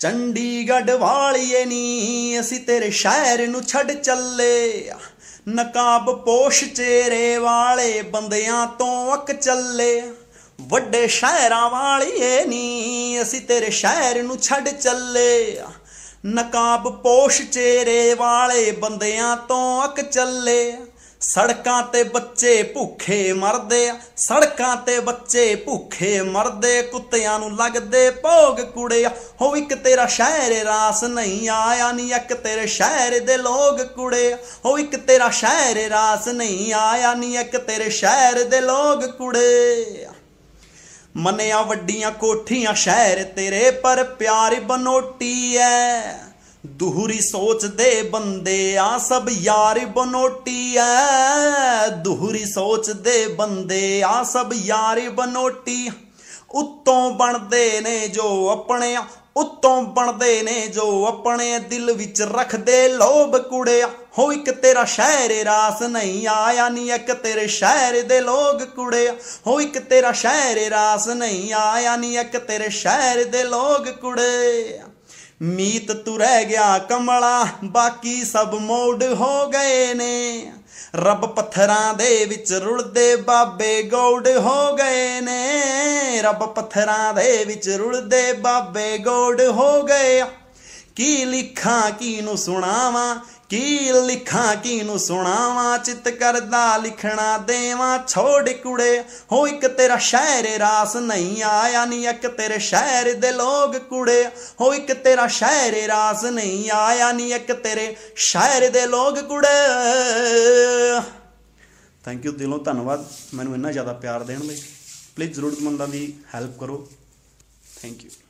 चंडीगढ़ वालिए नी असी तेरे शहर नू छड़ चले, नकाब पोश चेहरे वाले बंदियां तो अक चले। वड्डे शहरां वालिए नी असी तेरे शहर नू छड़ चले, नकाब पोश चेहरे वाले बंदियां तो अक चले। सड़कां ते बच्चे भुखे मरदे, सड़कां ते बच्चे भुखे मरदे, कुत्तियां नू लगदे भोग कुड़िया। हो इक तेरा शहर रास नहीं आया नी अक तेरे शहर दे लोग कुड़े। हो इक तेरा शहर रास नहीं आया नी अक तेरे शहर दे लोग कुड़े। मनिया वड्डियां कोठियां शहर तेरे पर प्यार बनोटी ऐ, दूहरी सोच दे बंदे आ सब यार बनोटी ऐ, दूहरी सोच दे बंदे आ सब यार बनोटी। उत्तों बनदे ने जो अपने, उत्तों बनदे ने जो अपने, दिल विच रखदे लोभ कुड़े। हो इक तेरा शहर रास नहीं आया नी अक तेरे शहर दे लोग कुड़े। हो इक तेरा शहर रास नहीं आया नी अक तेरे शहर दे लोग कुड़े। मीत तू रह गया कमला बाकी सब मोड़ हो गए ने, रब पत्थरां दे विच रुलदे बाबे गौड़ हो गए ने, रब पत्थरां दे विच रुलदे बाबे गौड़ हो गए। की लिखां किनू सुनावां, की लिखां किनू सुनावां, चित करदा लिखना देवां छोड़ कुड़े। हो इक तेरा शहर रास नहीं आया नी अक तेरे शहर दे लोग कुड़े। हो इक तेरा शहर रास नहीं आया नी अक तेरे शहर दे लोग कुड़े। थैंक यू, दिलों धन्नवाद मैनू इन्ना ज़्यादा प्यार देने लई। प्लीज़ जरूरतमंदां दी हैल्प करो। Thank you.